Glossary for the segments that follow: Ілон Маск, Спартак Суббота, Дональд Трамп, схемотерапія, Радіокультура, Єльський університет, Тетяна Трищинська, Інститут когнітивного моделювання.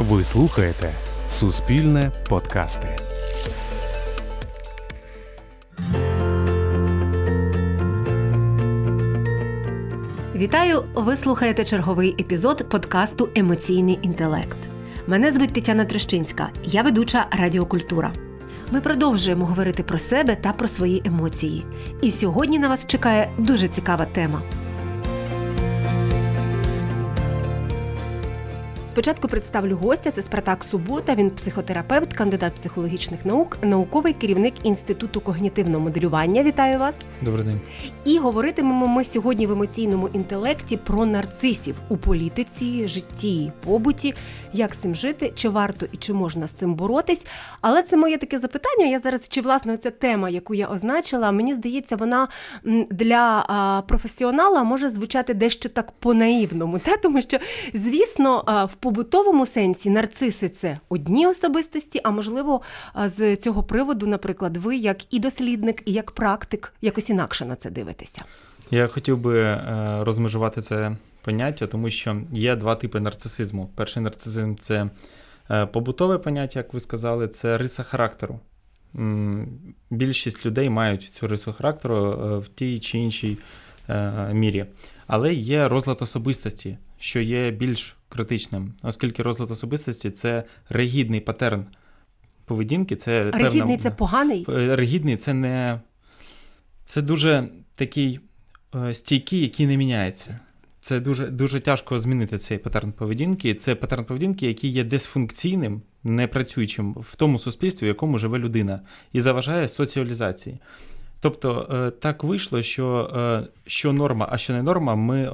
Ви слухаєте Суспільне подкасти. Вітаю! Ви слухаєте черговий епізод подкасту «Емоційний інтелект». Мене звуть Тетяна Трищинська, я ведуча «Радіокультура». Ми продовжуємо говорити про себе та про свої емоції. І сьогодні на вас чекає дуже цікава тема. Спочатку представлю гостя – це Спартак Суббота, він психотерапевт, кандидат психологічних наук, науковий керівник Інституту когнітивного моделювання. Вітаю вас! Добрий день! І говоритимемо ми сьогодні в емоційному інтелекті про нарцисів у політиці, житті, побуті, як з цим жити, чи варто і чи можна з цим боротись. Але це моє таке запитання, чи власне оця тема, яку я означила, мені здається, вона для професіонала може звучати дещо так по-наївному, тому що, звісно, в побутовому сенсі нарциси – це одні особистості, а можливо з цього приводу, наприклад, ви як і дослідник, і як практик якось інакше на це дивитеся. Я хотів би розмежувати це поняття, тому що є два типи нарцисизму. Перший нарцисизм – це побутове поняття, як ви сказали, це риса характеру. Більшість людей мають цю рису характеру в тій чи іншій мірі. Але є розлад особистості, що є більш критичним, оскільки розлад особистості – це ригідний патерн поведінки. Це ригідний – це поганий? Ригідний – це не… Це дуже такий стійкий, який не міняється. Це дуже, дуже тяжко змінити цей патерн поведінки. Це патерн поведінки, який є дисфункційним, непрацюючим в тому суспільстві, в якому живе людина, і заважає соціалізації. Тобто так вийшло, що норма, а що не норма, ми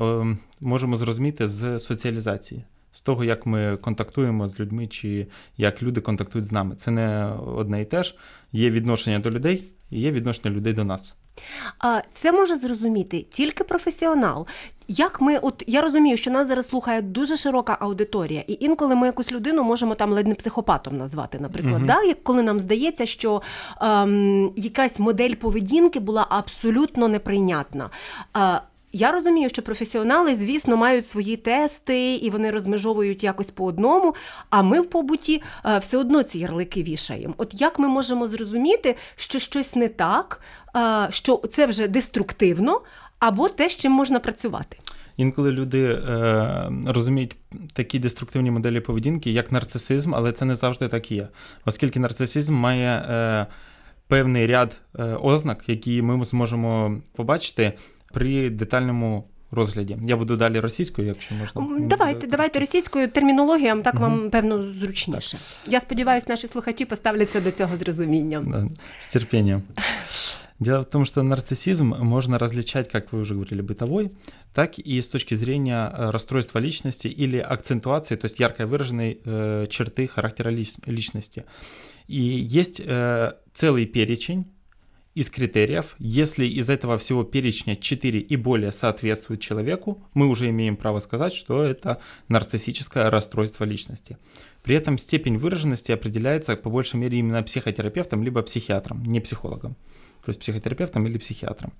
можемо зрозуміти з соціалізації, з того, як ми контактуємо з людьми чи як люди контактують з нами. Це не одне і те ж. Є відношення до людей і є відношення людей до нас. Це може зрозуміти тільки професіонал. Я розумію, що нас зараз слухає дуже широка аудиторія, і інколи ми якусь людину можемо там ледь не психопатом назвати, наприклад, коли нам здається, що якась модель поведінки була абсолютно неприйнятна. Я розумію, що професіонали, звісно, мають свої тести, і вони розмежовують якось по одному, а ми в побуті все одно ці ярлики вішаємо. От як ми можемо зрозуміти, що щось не так, що це вже деструктивно, або те, з чим можна працювати? Інколи люди розуміють такі деструктивні моделі поведінки, як нарцисизм, але це не завжди так є. Оскільки нарцисизм має певний ряд ознак, які ми зможемо побачити при детальному розгляді. Я буду далі російською, якщо можна. Давайте російською термінологіям, так вам, певно, зручніше. Так. Я сподіваюся, наші слухачі поставляться до цього з розумінням. З терпінням. Дело в том, что нарциссизм можно различать, как вы уже говорили, бытовой, так и с точки зрения расстройства личности или акцентуации, то есть ярко выраженной черты характера личности. И есть целый перечень из критериев. Если из этого всего перечня 4 и более соответствуют человеку, мы уже имеем право сказать, что это нарциссическое расстройство личности. При этом степень выраженности определяется по большей мере именно психотерапевтом либо психиатром, не психологом. То есть психотерапевтом или психиатром.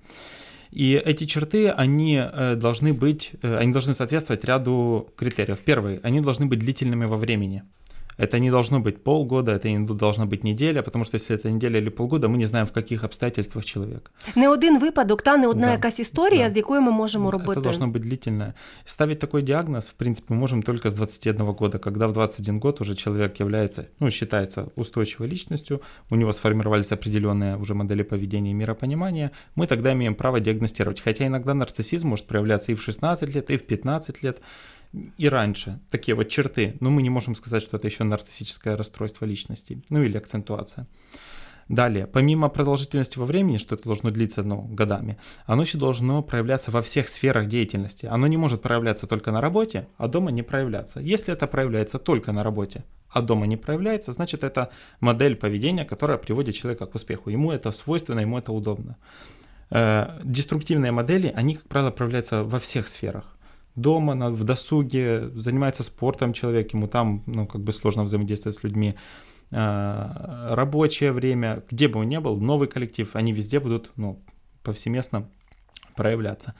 И эти черты, они должны соответствовать ряду критериев. Первый, они должны быть длительными во времени. Это не должно быть полгода, это не должна быть неделя, потому что если это неделя или полгода, мы не знаем, в каких обстоятельствах человек. Не один випадок, не одна якась історія, з якою ми можемо робити. Это должно быть длительное. Ставить такой диагноз, в принципе, мы можем только с 21 года, когда в 21 год уже человек является, считается устойчивой личностью, у него сформировались определенные уже модели поведения и миропонимания, мы тогда имеем право диагностировать. Хотя иногда нарциссизм может проявляться и в 16 лет, и в 15 лет. И раньше такие вот черты, но мы не можем сказать, что это еще нарциссическое расстройство личности, или акцентуация. Далее, помимо продолжительности во времени, что это должно длиться годами, оно еще должно проявляться во всех сферах деятельности. Оно не может проявляться только на работе, а дома не проявляться. Если это проявляется только на работе, а дома не проявляется, значит это модель поведения, которая приводит человека к успеху. Ему это свойственно, ему это удобно. Деструктивные модели, они, как правило, проявляются во всех сферах. Дома, в досуге, занимается спортом человек, ему там сложно взаимодействовать с людьми. Рабочее время, где бы он ни был, новый коллектив, они везде будут повсеместно проявляться.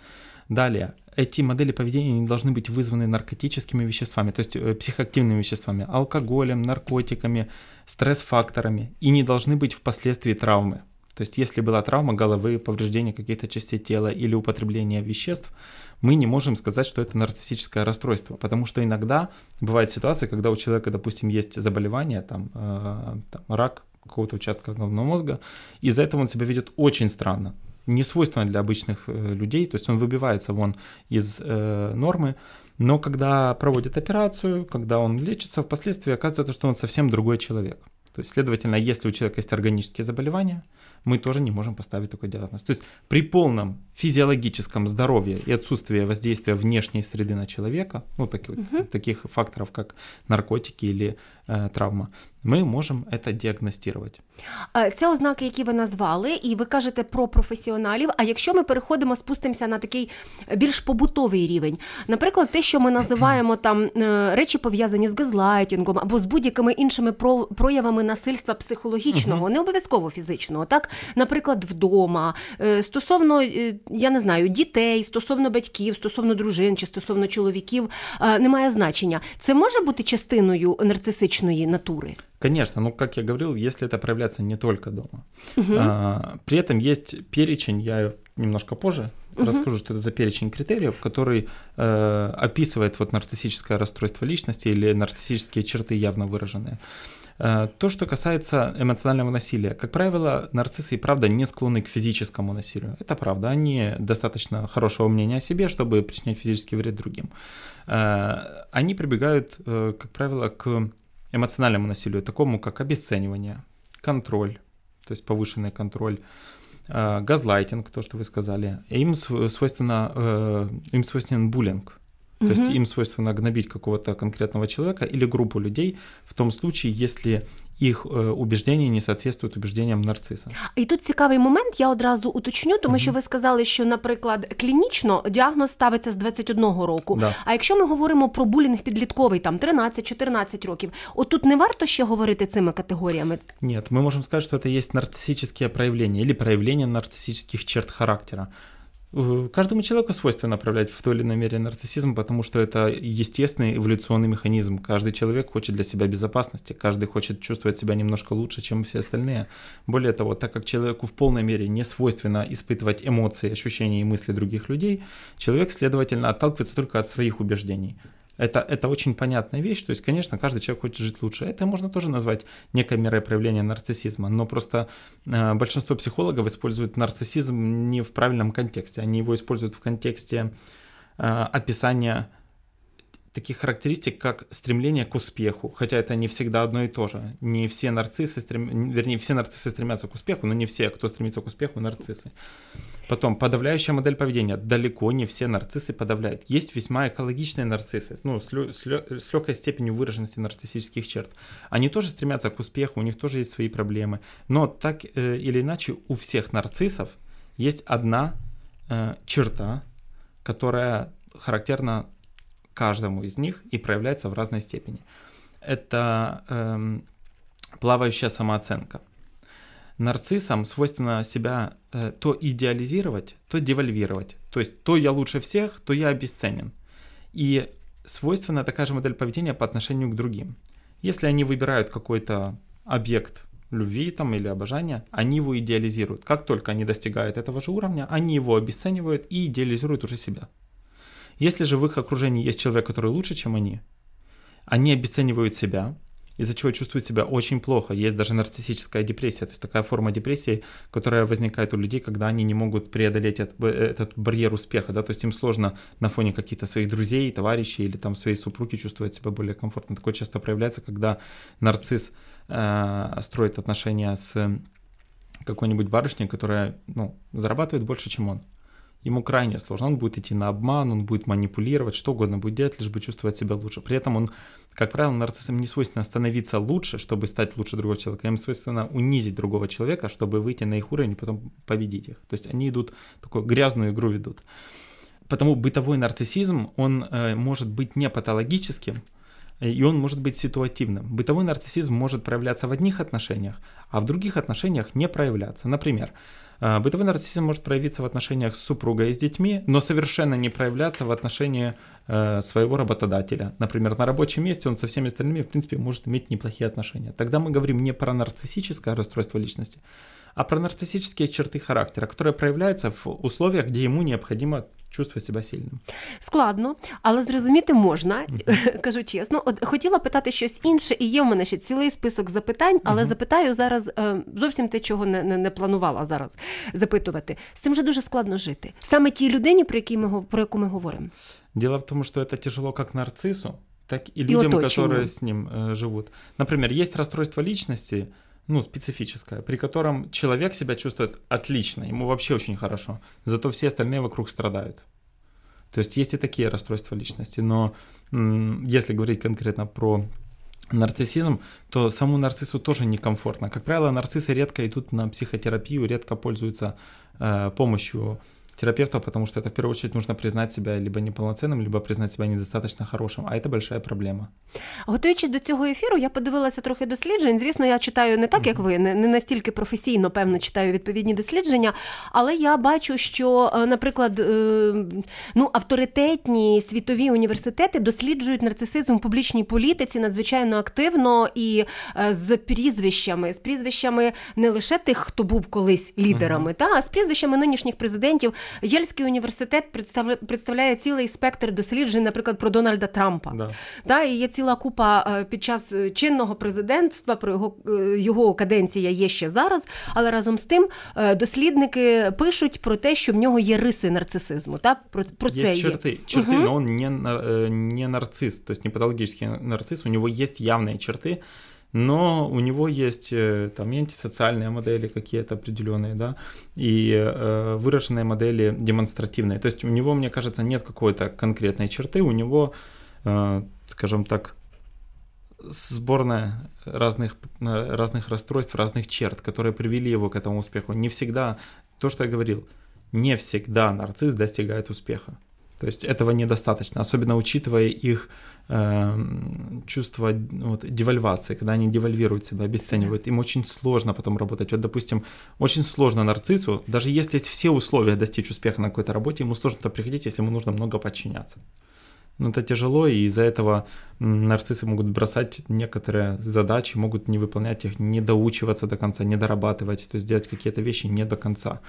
Далее, эти модели поведения не должны быть вызваны наркотическими веществами, то есть психоактивными веществами, алкоголем, наркотиками, стресс-факторами, и не должны быть впоследствии травмы. То есть если была травма головы, повреждение каких-то частей тела или употребление веществ, мы не можем сказать, что это нарциссическое расстройство, потому что иногда бывают ситуации, когда у человека, допустим, есть заболевание, там рак какого-то участка головного мозга, из-за этого он себя ведет очень странно, не свойственно для обычных людей, то есть он выбивается вон из нормы, но когда проводят операцию, когда он лечится, впоследствии оказывается, что он совсем другой человек. То есть, следовательно, если у человека есть органические заболевания, мы тоже не можем поставить такой диагноз. То есть при полном физиологическом здоровье и отсутствии воздействия внешней среды на человека, ну, таких факторов, как наркотики или травма, ми можемо це діагностувати. Це ознаки, які ви назвали, і ви кажете про професіоналів, а якщо ми переходимо, спустимося на такий більш побутовий рівень, наприклад, те, що ми називаємо там речі, пов'язані з газлайтінгом або з будь-якими іншими проявами насильства психологічного, не обов'язково фізичного, так? Наприклад, вдома, стосовно, я не знаю, дітей, стосовно батьків, стосовно дружин чи стосовно чоловіків, немає значення. Це може бути частиною нарцисичної натури? Конечно, но, как я говорил, если это проявляется не только дома. При этом есть перечень, я немножко позже расскажу, что это за перечень критериев, который описывает вот нарциссическое расстройство личности или нарциссические черты явно выраженные. То, что касается эмоционального насилия. Как правило, нарциссы и правда не склонны к физическому насилию. Это правда, они достаточно хорошего мнения о себе, чтобы причинять физический вред другим. Они прибегают, как правило, к эмоциональному насилию, такому как обесценивание, контроль, то есть повышенный контроль, газлайтинг, то, что вы сказали. Им свойственен буллинг, то есть им свойственно гнобить какого-то конкретного человека или группу людей в том случае, если їх убіждення не відповідають убіжденням нарциса. І тут цікавий момент, я одразу уточню, тому що ви сказали, що, наприклад, клінічно діагноз ставиться з 21 року. Да. А якщо ми говоримо про булінг підлітковий, там, 13-14 років, отут не варто ще говорити цими категоріями? Ні, ми можемо сказати, що це є нарцисичні проявлення, або проявлення нарцисичних черт характера. Каждому человеку свойственно проявлять в той или иной мере нарциссизм, потому что это естественный эволюционный механизм. Каждый человек хочет для себя безопасности, каждый хочет чувствовать себя немножко лучше, чем все остальные. Более того, так как человеку в полной мере не свойственно испытывать эмоции, ощущения и мысли других людей, человек, следовательно, отталкивается только от своих убеждений. Это очень понятная вещь, то есть, конечно, каждый человек хочет жить лучше. Это можно тоже назвать некой мерой проявления нарциссизма, но просто большинство психологов используют нарциссизм не в правильном контексте. Они его используют в контексте описания таких характеристик, как стремление к успеху, хотя это не всегда одно и то же. Не все нарциссы, все нарциссы стремятся к успеху, но не все, кто стремится к успеху, нарциссы. Потом, подавляющая модель поведения. Далеко не все нарциссы подавляют. Есть весьма экологичные нарциссы, с легкой степенью выраженности нарциссических черт. Они тоже стремятся к успеху, у них тоже есть свои проблемы. Но так или иначе у всех нарциссов есть одна черта, которая характерна каждому из них и проявляется в разной степени. Это плавающая самооценка. Нарциссам свойственно себя то идеализировать, то девальвировать. То есть то я лучше всех, то я обесценен. И свойственна такая же модель поведения по отношению к другим. Если они выбирают какой-то объект любви там, или обожания, они его идеализируют. Как только они достигают этого же уровня, они его обесценивают и идеализируют уже себя. Если же в их окружении есть человек, который лучше, чем они обесценивают себя, из-за чего чувствуют себя очень плохо. Есть даже нарциссическая депрессия, то есть такая форма депрессии, которая возникает у людей, когда они не могут преодолеть этот барьер успеха, да, то есть им сложно на фоне каких-то своих друзей, товарищей или там своей супруги чувствовать себя более комфортно. Такое часто проявляется, когда нарцисс строит отношения с какой-нибудь барышней, которая, зарабатывает больше, чем он. Ему крайне сложно, он будет идти на обман, он будет манипулировать, что угодно будет делать, лишь бы чувствовать себя лучше. При этом он, как правило, нарциссам не свойственно становиться лучше, чтобы стать лучше другого человека, им свойственно унизить другого человека, чтобы выйти на их уровень и потом победить их. То есть они идут, такую грязную игру ведут. Потому бытовой нарциссизм, он может быть не патологическим, и он может быть ситуативным. Бытовой нарциссизм может проявляться в одних отношениях, а в других отношениях не проявляться. Например, Бытовой нарциссизм может проявиться в отношениях с супругой и с детьми, но совершенно не проявляться в отношении своего работодателя. Например, на рабочем месте он со всеми остальными, в принципе, может иметь неплохие отношения. Тогда мы говорим не про нарциссическое расстройство личности, а про нарциссические черты характера, которые проявляются в условиях, где ему необходимо чувствує себе сильним. Складно, але зрозуміти можна, кажу чесно. От, хотіла питати щось інше, і є в мене ще цілий список запитань, але запитаю зараз зовсім те, чого не планувала зараз запитувати. З цим же дуже складно жити. Саме тій людині, про яку ми говоримо. Діло в тому, що це тяжело як нарцису, так і людям, які з ним живуть. Наприклад, є розстройство личності, специфическое, при котором человек себя чувствует отлично, ему вообще очень хорошо, зато все остальные вокруг страдают. То есть есть и такие расстройства личности, но если говорить конкретно про нарциссизм, то саму нарциссу тоже некомфортно. Как правило, нарциссы редко идут на психотерапию, редко пользуются помощью терапевта, потому что это в первую очередь нужно признать себя либо неполноценным, либо признать себя недостаточно хорошим, а это большая проблема. Готуючись до цього ефіру, я подивилася трохи досліджень. Звісно, я читаю не так, як ви, не настільки професійно, певно, читаю відповідні дослідження, але я бачу, що, наприклад, авторитетні світові університети досліджують нарцисизм у публічній політиці надзвичайно активно і з прізвищами не лише тих, хто був колись лідерами, а з прізвищами нинішніх президентів. Єльський університет представляє цілий спектр досліджень, наприклад, про Дональда Трампа. І є ціла купа під час чинного президентства, про його каденція є ще зараз, але разом з тим дослідники пишуть про те, що в нього є риси нарцисизму. Про це є. Черти, но он не нарцисс, то есть не патологический нарцисс, у него есть явные черты, но у него есть там антисоциальные модели какие-то определенные, и выраженные модели демонстративные. То есть у него, мне кажется, нет какой-то конкретной черты, у него, скажем так, сборная разных расстройств, разных черт, которые привели его к этому успеху. Не всегда, то, что я говорил, не всегда нарцисс достигает успеха. То есть этого недостаточно, особенно учитывая их чувство девальвации, когда они девальвируют себя, обесценивают. Им очень сложно потом работать. Вот, допустим, очень сложно нарциссу, даже если есть все условия достичь успеха на какой-то работе, ему сложно туда приходить, если ему нужно много подчиняться. Но это тяжело, и из-за этого нарциссы могут бросать некоторые задачи, могут не выполнять их, не доучиваться до конца, не дорабатывать, то есть делать какие-то вещи не до конца.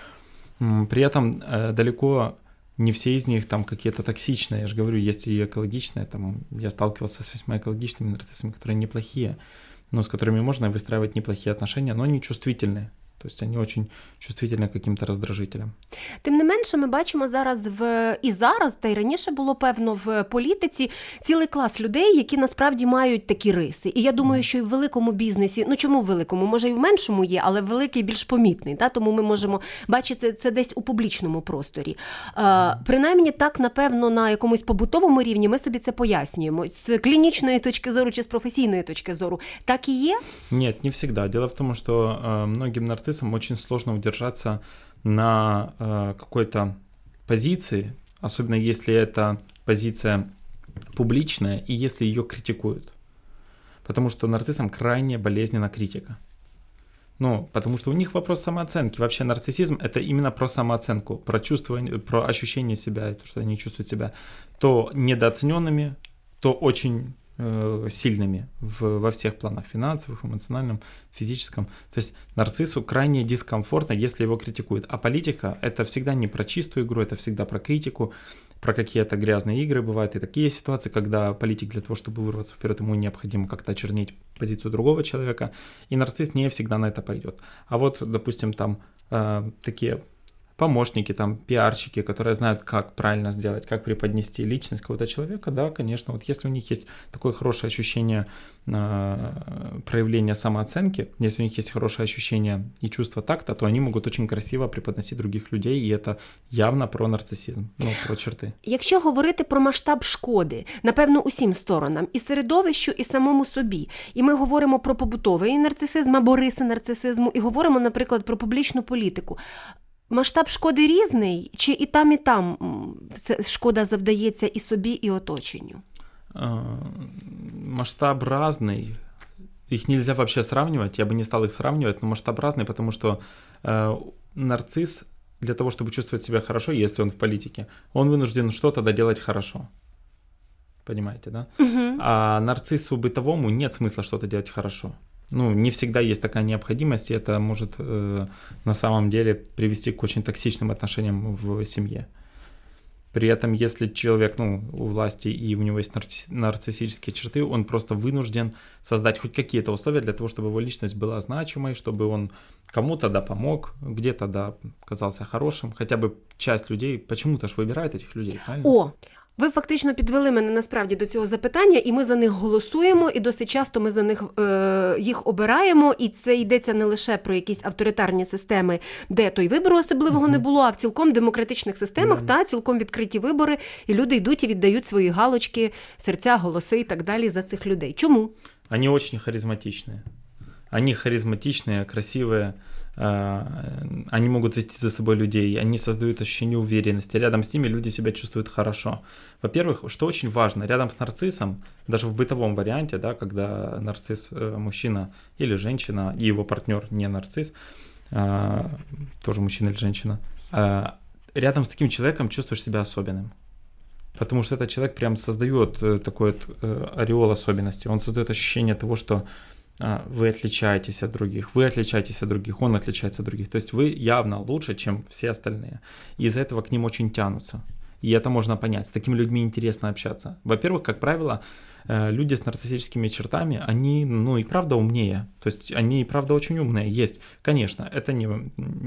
При этом далеко... Не все из них там какие-то токсичные, я же говорю, есть и экологичные, там я сталкивался с весьма экологичными нарциссами, которые неплохие, но с которыми можно выстраивать неплохие отношения, но они чувствительные. Тобто вони дуже чувствительні якимось роздражителям. Тим не менше, ми бачимо зараз, та й раніше було, певно, в політиці цілий клас людей, які насправді мають такі риси. І я думаю, що і в великому бізнесі, чому в великому, може і в меншому є, але великий більш помітний, тому ми можемо бачити це десь у публічному просторі. Принаймні так, напевно, на якомусь побутовому рівні ми собі це пояснюємо. З клінічної точки зору чи з професійної точки зору. Так і є? Ні, не завжди. Діло в тому, що многим нарцисам очень сложно удержаться на какой-то позиции, особенно если это позиция публичная и если ее критикуют. Потому что нарциссам крайне болезненна критика. Потому что у них вопрос самооценки. Вообще нарциссизм — это именно про самооценку, про чувство, про ощущение себя, то, что они чувствуют себя то недооцененными, то очень сильными во всех планах: финансовых, эмоциональном, физическом. То есть нарциссу крайне дискомфортно, если его критикуют. А политика — это всегда не про чистую игру, это всегда про критику, про какие-то грязные игры. Бывают и такие ситуации, когда политик для того, чтобы вырваться вперед, ему необходимо как-то очернить позицию другого человека, и нарцисс не всегда на это пойдет. А вот, допустим, там такие помощники, там, пиарщики, которые знают, как правильно сделать, как преподнести личность какого-то человека, конечно, если у них есть такое хорошее ощущение проявления самооценки, если у них есть хорошее ощущение и чувство такта, то они могут очень красиво преподносить других людей, и это явно про нарциссизм, про черти. Якщо говорити про масштаб шкоди, напевно, усім сторонам, і середовищу, і самому собі, і ми говоримо про побутовий нарцисизм або риси нарцисизму, і говоримо, наприклад, про публічну політику, масштаб шкоди різний, чи і там шкода завдається і собі, і оточенню? Масштаб різний, Их нельзя вообще сравнивать, я бы не стал их сравнивать, но масштаб разный, потому что нарцисс для того, чтобы чувствовать себя хорошо, если он в политике, он вынужден что-то доделать хорошо. Понимаете, да? Угу. А нарциссу бытовому нет смысла что-то делать хорошо. Ну, не всегда есть такая необходимость, и это может на самом деле привести к очень токсичным отношениям в семье. При этом, если человек, ну, у власти и у него есть нарциссические черты, он просто вынужден создать хоть какие-то условия для того, чтобы его личность была значимой, чтобы он кому-то, да, помог, где-то, да, казался хорошим. Хотя бы часть людей почему-то ж выбирает этих людей, правильно? О! Ви фактично підвели мене насправді до цього запитання, і ми за них голосуємо, і досить часто ми за них їх обираємо, і це йдеться не лише про якісь авторитарні системи, де той вибору особливого не було, а в цілком демократичних системах, та цілком відкриті вибори, і люди йдуть і віддають свої галочки, серця, голоси і так далі за цих людей. Чому? Вони дуже харизматичні. Вони харизматичні, красиві. Они могут вести за собой людей, они создают ощущение уверенности, рядом с ними люди себя чувствуют хорошо. Во-первых, что очень важно, рядом с нарциссом, даже в бытовом варианте, да, когда нарцисс, мужчина или женщина, и его партнер не нарцисс, тоже мужчина или женщина, рядом с таким человеком чувствуешь себя особенным. Потому что этот человек прям создает такой ореол особенности, он создает ощущение того, что вы отличаетесь от других, он отличается от других. То есть вы явно лучше, чем все остальные. Из-за этого к ним очень тянутся. И это можно понять. С такими людьми интересно общаться. Во-первых, как правило, люди с нарциссическими чертами, они, ну, и правда умнее. То есть они и правда очень умные. Есть, конечно, это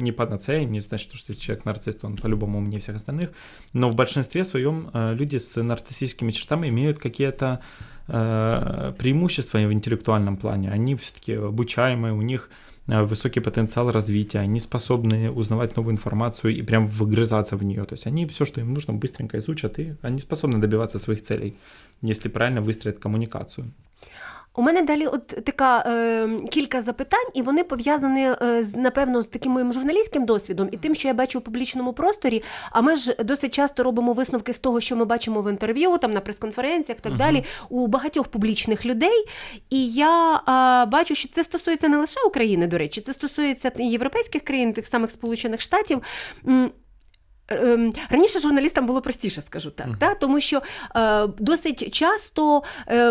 не панацея, не значит, что если человек нарцисс, то он по-любому умнее всех остальных. Но в большинстве своем люди с нарциссическими чертами имеют какие-то преимущества в интеллектуальном плане. Они все-таки обучаемые, у них высокий потенциал развития, они способны узнавать новую информацию и прям выгрызаться в нее. То есть они все, что им нужно, быстренько изучат, и они способны добиваться своих целей, если правильно выстроят коммуникацию. У мене далі от така кілька запитань, і вони пов'язані, напевно, з таким моїм журналістським досвідом і тим, що я бачу в публічному просторі, а ми ж досить часто робимо висновки з того, що ми бачимо в інтерв'ю, там, на прес-конференціях, так далі, у багатьох публічних людей. І я бачу, що це стосується не лише України, до речі, це стосується і європейських країн, тих самих Сполучених Штатів. Раніше журналістам було простіше, скажу так, та? Тому що досить часто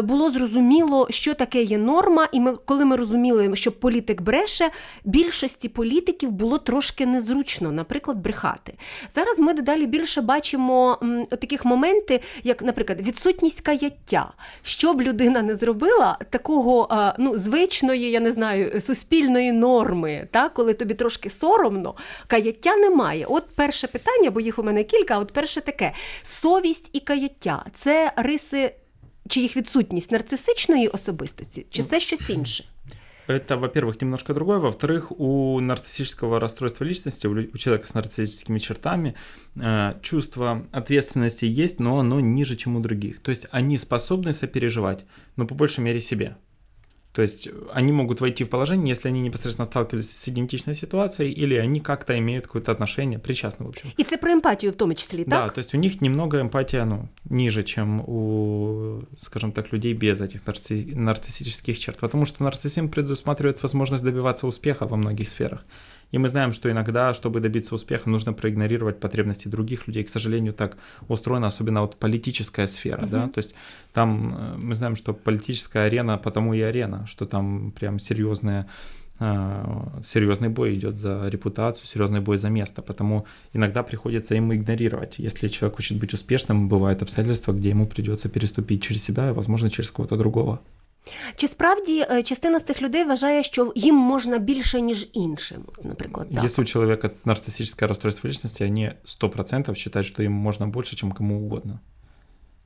було зрозуміло, що таке є норма, і ми, коли ми розуміли, що політик бреше, більшості політиків було трошки незручно, наприклад, брехати. Зараз ми дедалі більше бачимо таких моментів, як, наприклад, відсутність каяття. Що б людина не зробила, такого звичної, я не знаю, суспільної норми, та? Коли тобі трошки соромно, каяття немає. От перше питання, бо їх у мене кілька, а от перше таке. Совість і каяття – це риси, чи їх відсутність нарцисичної особистості, чи це щось інше? Это, во-первых, немножко другое. Во-вторых, у нарциссического расстройства личности, у человека с нарциссическими чертами, чувство ответственности есть, но оно ниже, чем у других. То есть они способны сопереживать, но по большей мере себе. То есть они могут войти в положение, если они непосредственно сталкивались с идентичной ситуацией, или они как-то имеют какое-то отношение, причастны, в общем. И это про эмпатию в том числе, так? Да, то есть у них немного эмпатия, ниже, чем у, скажем так, людей без этих нарциссических черт, потому что нарциссизм предусматривает возможность добиваться успеха во многих сферах. И мы знаем, что иногда, чтобы добиться успеха, нужно проигнорировать потребности других людей. К сожалению, так устроена, особенно вот политическая сфера, да, то есть там мы знаем, что политическая арена, потому и арена, что там прям серьезный бой идет за репутацию, серьезный бой за место, потому иногда приходится им игнорировать. Если человек хочет быть успешным, бывают обстоятельства, где ему придется переступить через себя, и, возможно, через кого-то другого. Чи справді частина з цих людей вважає, що їм можна більше, ніж іншим, наприклад, так? Якщо у чоловіка нарциссическое расстройство личности, вони 100% считают, що їм можна більше, чим кому угодно.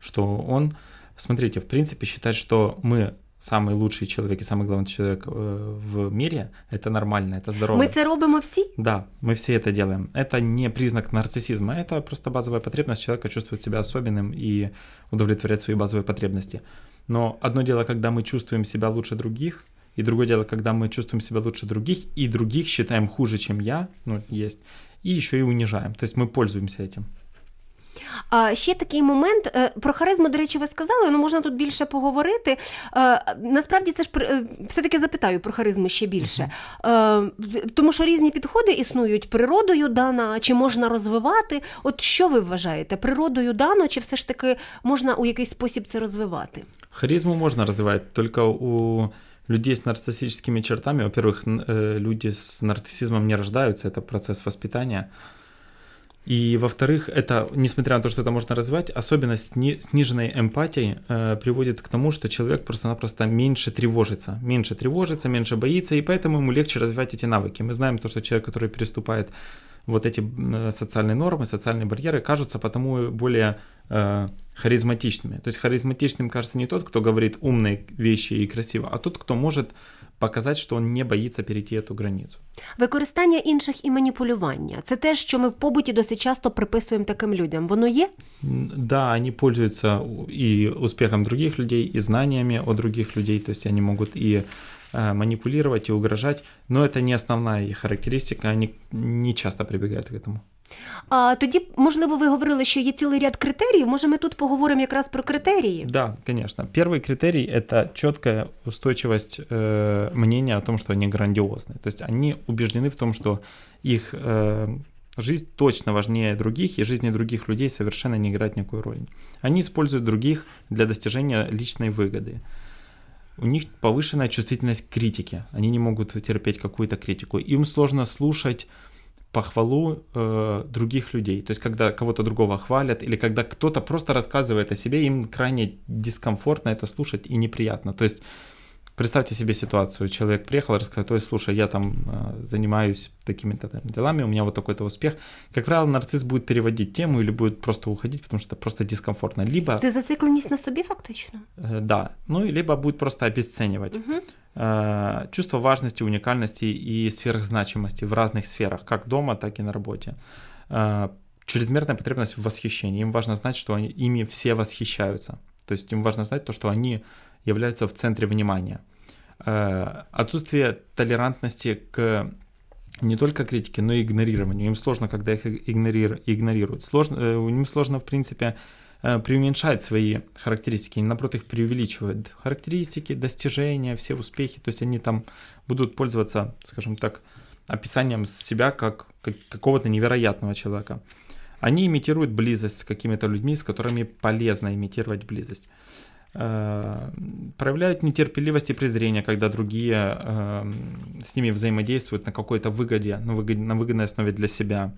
Що він, смотрите, в принципі, считает, що ми самый лучший человек и самый главный человек в мире, это нормально, это здорово. Мы это робимо все? Да, мы все это делаем. Это не признак нарциссизма, это просто базовая потребность человека чувствовать себя особенным и удовлетворять свои базовые потребности. Но одно дело, когда мы чувствуем себя лучше других, и другое дело, когда мы чувствуем себя лучше других, и других считаем хуже, чем я, и еще и унижаем. То есть мы пользуемся этим. Ще такий момент, про харизму, до речі, ви сказали, ну можна тут більше поговорити. Насправді це ж все-таки запитаю про харизму ще більше. Тому що різні підходи існують, природою дана, чи можна розвивати. От що ви вважаєте, природою дано, чи все ж таки можна у якийсь спосіб це розвивати? Харизму можно развивать, только у людей с нарциссическими чертами, во-первых, люди с нарциссизмом не рождаются, это процесс воспитания, и во-вторых, это, несмотря на то, что это можно развивать, особенность сниженной эмпатии приводит к тому, что человек просто-напросто меньше тревожится, меньше боится, и поэтому ему легче развивать эти навыки. Мы знаем то, что человек, который переступает вот эти социальные нормы, социальные барьеры, кажутся потому более харизматичными. То есть харизматичным кажется не тот, кто говорит умные вещи и красиво, а тот, кто может показати, що він не боїться перейти цю границю. Використання інших і маніпулювання – це те, що ми в побуті досить часто приписуємо таким людям. Воно є? Да, вони пользуються і успіхом других людей, і знаннями о других людей, то есть вони можуть і манипулировать, и угрожать, но это не основная их характеристика, они не часто прибегают к этому. А тоді, можливо, ви говорили, що є цілий ряд критеріїв, може ми тут поговоримо якраз про критерії? Да, конечно. Первый критерий – это чёткая устойчивость мнения о том, что они грандиозны. То есть они убеждены в том, что их жизнь точно важнее других, и жизни других людей совершенно не играет никакой роли. Они используют других для достижения личной выгоды. У них повышенная чувствительность к критике, они не могут терпеть какую-то критику, им сложно слушать похвалу других людей, то есть когда кого-то другого хвалят или когда кто-то просто рассказывает о себе, им крайне дискомфортно это слушать и неприятно, то есть представьте себе ситуацию, человек приехал и рассказывает, ой, слушай, я там занимаюсь такими-то там делами, у меня вот такой-то успех. Как правило, нарцисс будет переводить тему или будет просто уходить, потому что просто дискомфортно. Либо... Ты зацикленность на собе фактично? Да, ну и либо будет просто обесценивать. Угу. Чувство важности, уникальности и сверхзначимости в разных сферах, как дома, так и на работе. Чрезмерная потребность в восхищении, им важно знать, что ими все восхищаются. То есть им важно знать то, что они являются в центре внимания. Отсутствие толерантности к не только критике, но и игнорированию. Им сложно, когда их игнорируют. Им сложно, в принципе, преуменьшать свои характеристики. Напротив, их преувеличивают. Характеристики, достижения, все успехи. То есть они там будут пользоваться, скажем так, описанием себя как какого-то невероятного человека. Они имитируют близость с какими-то людьми, с которыми полезно имитировать близость. Проявляют нетерпеливость и презрение, когда другие с ними взаимодействуют на какой-то выгоде, на выгодной основе для себя.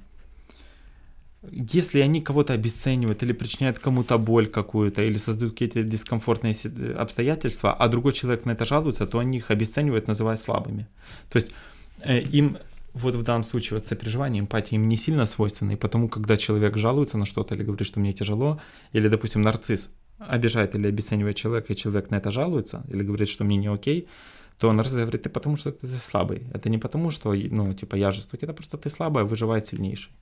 Если они кого-то обесценивают или причиняют кому-то боль какую-то, или создают какие-то дискомфортные обстоятельства, а другой человек на это жалуется, то они их обесценивают, называя слабыми. То есть им вот в данном случае вот сопереживание, эмпатия им не сильно свойственны, и потому когда человек жалуется на что-то или говорит, что мне тяжело, или, допустим, нарцисс обижает или обесценивает человека, и человек на это жалуется, или говорит, что мне не окей, то нарцисс говорит, ты потому что ты слабый. Это не потому, что, ну, типа, я жестокий, это просто ты слабая, выживает сильнейший.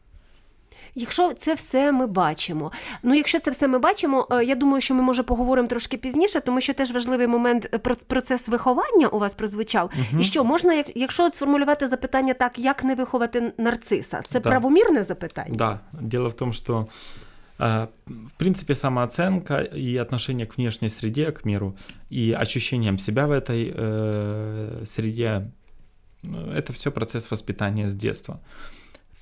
Якщо це все ми бачимо. Ну, якщо це все ми бачимо, я думаю, що ми, може, поговоримо трошки пізніше, тому що теж важливий момент процес виховання у вас прозвучав. Угу. І що, можна, якщо сформулювати запитання так, як не виховати нарциса? Це да. Правомірне запитання? Да. Діло в тому, що в принципе, самооценка и отношение к внешней среде, к миру, и ощущением себя в этой среде – это все процесс воспитания с детства.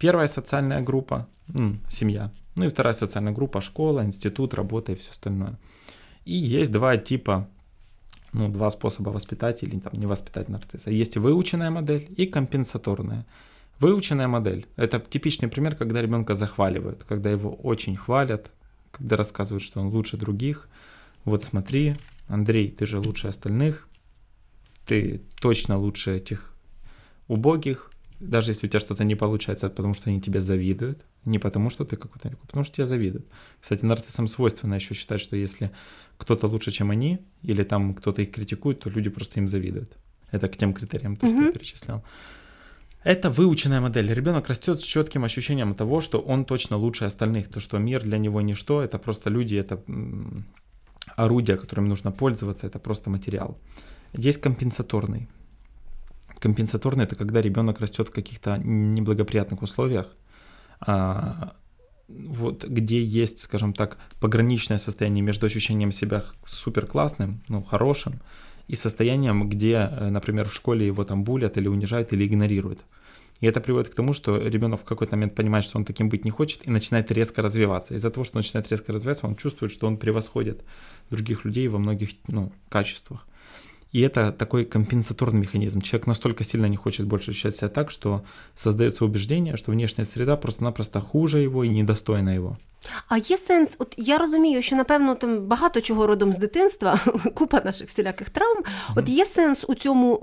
Первая социальная группа – семья, ну и вторая социальная группа – школа, институт, работа и все остальное. И есть два типа, ну, два способа воспитать или там, не воспитать нарцисса. Есть выученная модель и компенсаторная. Выученная модель – это типичный пример, когда ребенка захваливают, когда его очень хвалят, когда рассказывают, что он лучше других. Вот смотри, Андрей, ты же лучше остальных, ты точно лучше этих убогих, даже если у тебя что-то не получается, это потому что они тебя завидуют, не потому что ты какой-то, потому что тебя завидуют. Кстати, нарциссам свойственно еще считать, что если кто-то лучше, чем они, или там кто-то их критикует, то люди просто им завидуют. Это к тем критериям, то, что я перечислял. Это выученная модель. Ребенок растет с четким ощущением того, что он точно лучше остальных, то, что мир для него ничто, это просто люди, это орудия, которыми нужно пользоваться, это просто материал. Есть компенсаторный. Компенсаторный – это когда ребенок растет в каких-то неблагоприятных условиях, вот где есть, скажем так, пограничное состояние между ощущением себя суперклассным, ну, хорошим, и состоянием, где, например, в школе его там булят или унижают, или игнорируют. И это приводит к тому, что ребенок в какой-то момент понимает, что он таким быть не хочет, и начинает резко развиваться. Из-за того, что он начинает резко развиваться, он чувствует, что он превосходит других людей во многих, ну, качествах. И это такой компенсаторный механизм. Человек настолько сильно не хочет больше ощущать себя так, что создается убеждение, что внешняя среда просто-напросто хуже його і недостойна його. А є сенс, от я розумію, що, напевно, там багато чого родом з дитинства, купа наших всіляких травм, от є сенс у цьому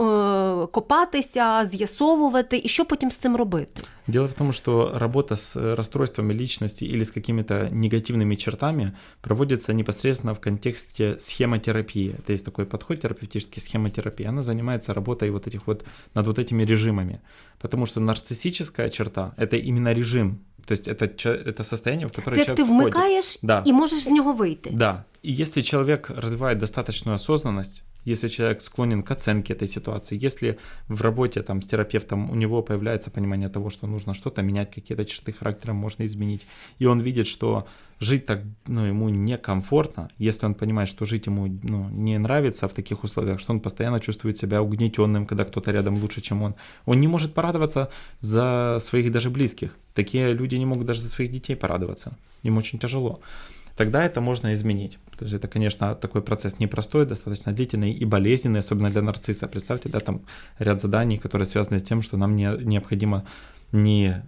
копатися, з'ясовувати, і що потім з цим робити? Дело в том, что работа с расстройствами личности или с какими-то негативными чертами проводится непосредственно в контексте схемотерапии. Это есть такой подход терапевтический, схемотерапия. Она занимается работой вот этих вот, над вот этими режимами. Потому что нарциссическая черта – это именно режим. То есть это состояние, в которое человек входит. Ты вмыкаешь, да, и можешь из него выйти. Да. И если человек развивает достаточную осознанность, если человек склонен к оценке этой ситуации, если в работе там, с терапевтом у него появляется понимание того, что нужно что-то менять, какие-то черты характера можно изменить, и он видит, что жить так, ну, ему некомфортно, если он понимает, что жить ему, ну, не нравится в таких условиях, что он постоянно чувствует себя угнетенным, когда кто-то рядом лучше, чем он не может порадоваться за своих даже близких. Такие люди не могут даже за своих детей порадоваться, им очень тяжело. Тогда это можно изменить. То есть это, конечно, такой процесс непростой, достаточно длительный и болезненный, особенно для нарцисса. Представьте, да, там ряд заданий, которые связаны с тем, что нам необходимо не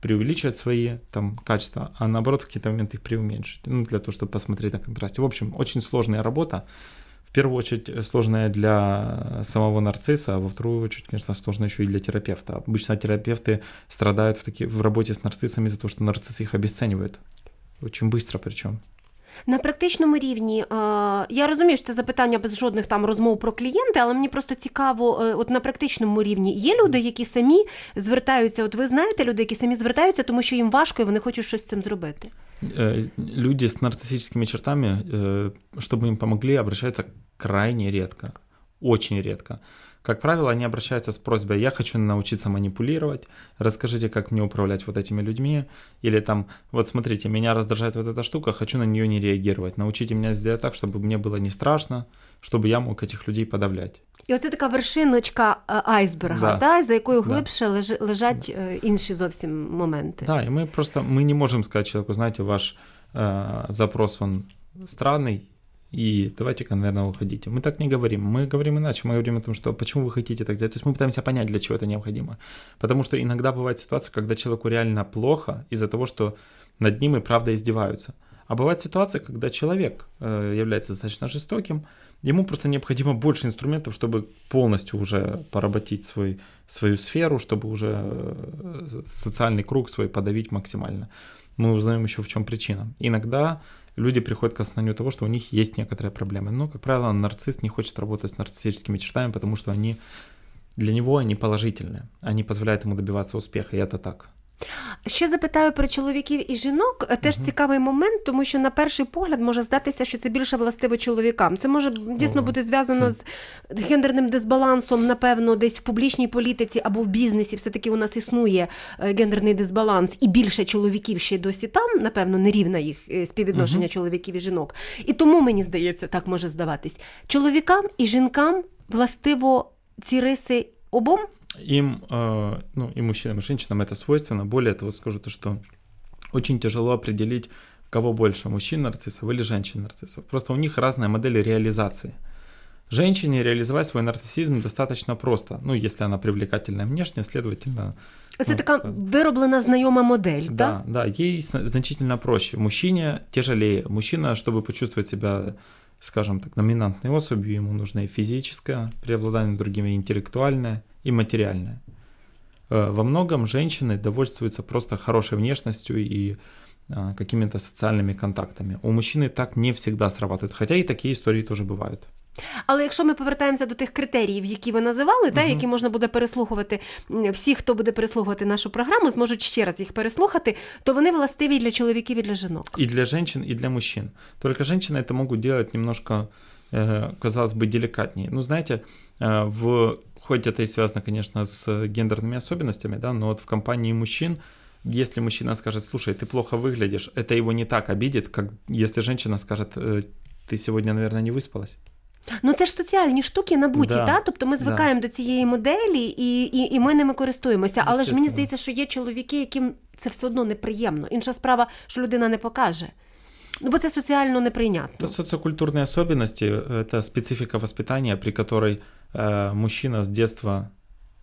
преувеличивать свои там качества, а наоборот в какие-то моменты их преуменьшить, ну, для того, чтобы посмотреть на контрасте. В общем, очень сложная работа. В первую очередь сложная для самого нарцисса, а во вторую очередь, конечно, сложно еще и для терапевта. Обычно терапевты страдают в работе с нарциссами из-за того, что нарциссы их обесценивают. Очень быстро причем. На практичному рівні, я розумію, що це запитання без жодних там розмов про клієнти, але мені просто цікаво, от на практичному рівні є люди, які самі звертаються, от ви знаєте люди, які самі звертаються, тому що їм важко і вони хочуть щось з цим зробити? Люди з нарциссическими чертами, щоб їм помогли, обращаються крайне редко, очень редко. Как правило, они обращаются с просьбой: «Я хочу научиться манипулировать, расскажите, как мне управлять вот этими людьми», или там: «Вот смотрите, меня раздражает вот эта штука, хочу на нее не реагировать, научите меня сделать так, чтобы мне было не страшно, чтобы я мог этих людей подавлять». І оце така вершиночка айсберга, да, за якою глибше лежать інші зовсім моменти. Да, і ми не можемо сказати чоловіку: знаєте, ваш запрос, он странний, и давайте-ка, наверное, уходите. Мы так не говорим. Мы говорим иначе. Мы говорим о том, что почему вы хотите так сделать. То есть мы пытаемся понять, для чего это необходимо. Потому что иногда бывает ситуация, когда человеку реально плохо из-за того, что над ним и правда издеваются. А бывает ситуация, когда человек является достаточно жестоким, ему просто необходимо больше инструментов, чтобы полностью уже поработить свою сферу, чтобы уже социальный круг свой подавить максимально. Мы узнаем еще, в чем причина. Иногда люди приходят к осознанию того, что у них есть некоторые проблемы. Но, как правило, нарцисс не хочет работать с нарциссическими чертами, потому что для него они положительные. Они позволяют ему добиваться успеха, и это так. Ще запитаю про чоловіків і жінок. Теж цікавий момент, тому що на перший погляд може здатися, що це більше властиво чоловікам. Це може дійсно бути зв'язано з гендерним дисбалансом, напевно, десь в публічній політиці або в бізнесі. Все-таки у нас існує гендерний дисбаланс, і більше чоловіків ще досі там, напевно, нерівне їх співвідношення чоловіків і жінок. І тому, мені здається, так може здаватись. Чоловікам і жінкам властиво ці риси обом? Им, ну, и мужчинам, и женщинам это свойственно. Более того, скажу то, что очень тяжело определить, кого больше, мужчин-нарциссов или женщин-нарциссов. Просто у них разные модели реализации. Женщине реализовать свой нарциссизм достаточно просто. Ну, если она привлекательна внешне, следовательно... Это такая выработана знакомая модель, да? Да, да, ей значительно проще. Мужчине тяжелее. Мужчина, чтобы почувствовать себя, скажем так, номинантной особью, ему нужно и физическое преобладание над другими, и интеллектуальное, и материальное. Во многом женщины довольствуются просто хорошей внешностью и какими-то социальными контактами. У мужчины так не всегда срабатывает, хотя и такие истории тоже бывают. Але якщо ми повертаємося до тих критеріїв, які ви називали, та, які можна буде переслухувати, всі, хто буде переслухувати нашу програму, зможуть ще раз їх переслухати, то вони властиві для чоловіків і для жінок. І для жінок, і для мужчин. Тільки жінки це можуть робити немножко, казалось би, делікатніше. Ну, знаєте, хоть это и связано, конечно, с гендерными особенностями, да, но вот в компании мужчин Если мужчина скажет, слушай, ты плохо выглядишь, это его не так обидит, как если женщина скажет, ты сегодня, наверное, не выспалась. Ну це ж соціальні штуки набуті, да. Тобто ми звикаємо до цієї моделі і ми ними користуємося. Але ж мені здається, що є чоловіки, яким це все одно неприємно. Інша справа, що людина не покаже. Ну, бо це соціально неприйнятно. Это социокультурные особенности, это специфика воспитания, при которой мужчина с детства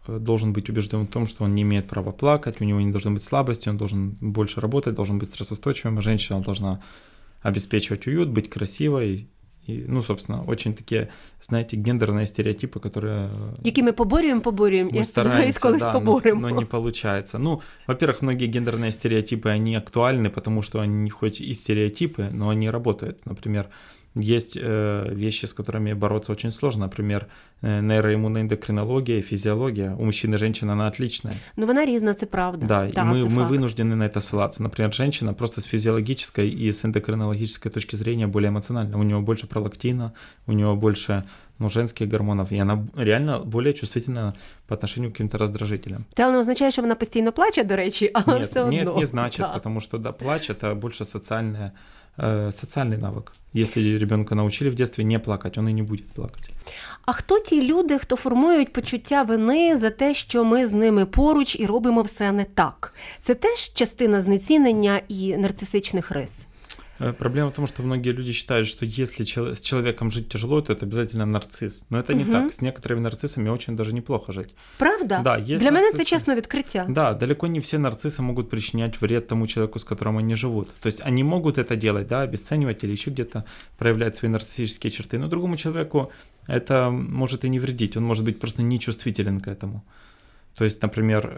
должен быть убежден в том, что он не имеет права плакать, у него не должно быть слабости, он должен больше работать, должен быть стрессоустойчивым, женщина должна обеспечивать уют, быть красивой. И, ну, собственно, очень такие, знаете, гендерные стереотипы, которые... Які ми поборюємо, мы стараемся, колись да, но не получается. Ну, во-первых, многие гендерные стереотипы, они актуальны, потому что они хоть и стереотипы, но они работают. Например, есть вещи, с которыми бороться очень сложно. Например, нейроиммуноэндокринология, физиология. У мужчин и женщин она отличная. Ну, вона різна, це правда. Да, да, и мы вынуждены на это ссылаться. Например, женщина просто с физиологической и с эндокринологической точки зрения более эмоциональна. У нее больше пролактина, у нее больше женских гормонов, и она реально более чувствительна по отношению к каким-то раздражителям. Це не означає, що вона постійно плаче, до речі, але все одно. Нет, не значит, да. Потому что да, плач – это больше социальный навык. Если ребенка научили в детстве не плакать, он и не будет плакать. А хто ті люди, хто формують почуття вини за те, що ми з ними поруч і робимо все не так? Це теж частина знецінення і нарцисичних рис? Проблема в том, что многие люди считают, что если с человеком жить тяжело, то это обязательно нарцисс. Но это не так. С некоторыми нарциссами очень даже неплохо жить. Правда? Да, для меня это честное открытие. Да, далеко не все нарциссы могут причинять вред тому человеку, с которым они живут. То есть они могут это делать, да, обесценивать или еще где-то проявлять свои нарциссические черты. Но другому человеку это может и не вредить. Он может быть просто нечувствителен к этому. То есть, например,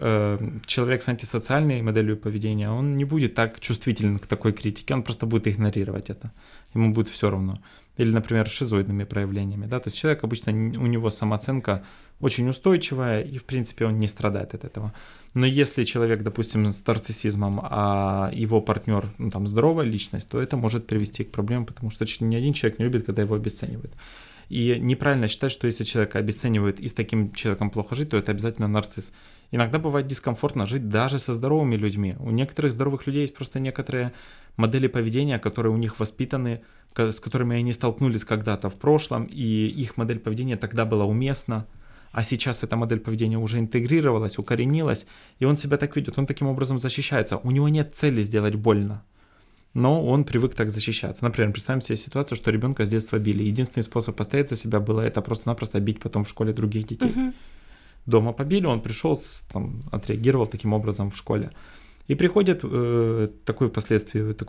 человек с антисоциальной моделью поведения, он не будет так чувствителен к такой критике, он просто будет игнорировать это, ему будет все равно. Или, например, шизоидными проявлениями, да, то есть человек обычно, у него самооценка очень устойчивая, и, в принципе, он не страдает от этого. Но если человек, допустим, с нарциссизмом, а его партнер, ну, там, здоровая личность, то это может привести к проблемам, потому что ни один человек не любит, когда его обесценивают. И неправильно считать, что если человека обесценивают и с таким человеком плохо жить, то это обязательно нарцисс. Иногда бывает дискомфортно жить даже со здоровыми людьми. У некоторых здоровых людей есть просто некоторые модели поведения, которые у них воспитаны, с которыми они столкнулись когда-то в прошлом, и их модель поведения тогда была уместна. А сейчас эта модель поведения уже интегрировалась, укоренилась, и он себя так ведет, он таким образом защищается. У него нет цели сделать больно, но он привык так защищаться. Например, представим себе ситуацию, что ребенка с детства били. Единственный способ постоять за себя было это просто-напросто бить потом в школе других детей. Дома побили, он пришел, там, отреагировал таким образом в школе. И приходит такой